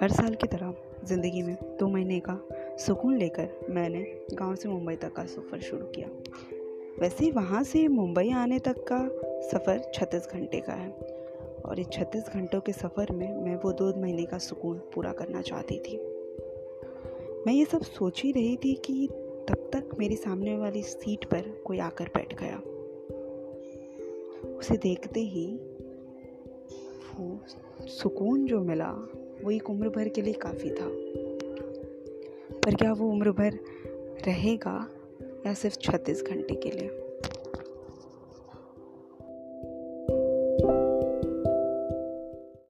हर साल की तरह ज़िंदगी में 2 महीने का सुकून लेकर मैंने गांव से मुंबई तक का सफ़र शुरू किया। वैसे वहां से मुंबई आने तक का सफ़र 36 घंटे का है और इस 36 घंटों के सफ़र में मैं वो 2 महीने का सुकून पूरा करना चाहती थी। मैं ये सब सोच ही रही थी कि तब तक मेरे सामने वाली सीट पर कोई आकर बैठ गया। उसे देखते ही वो सुकून जो मिला वो एक उम्र भर के लिए काफ़ी था। पर क्या वो उम्र भर रहेगा या सिर्फ 36 घंटे के लिए?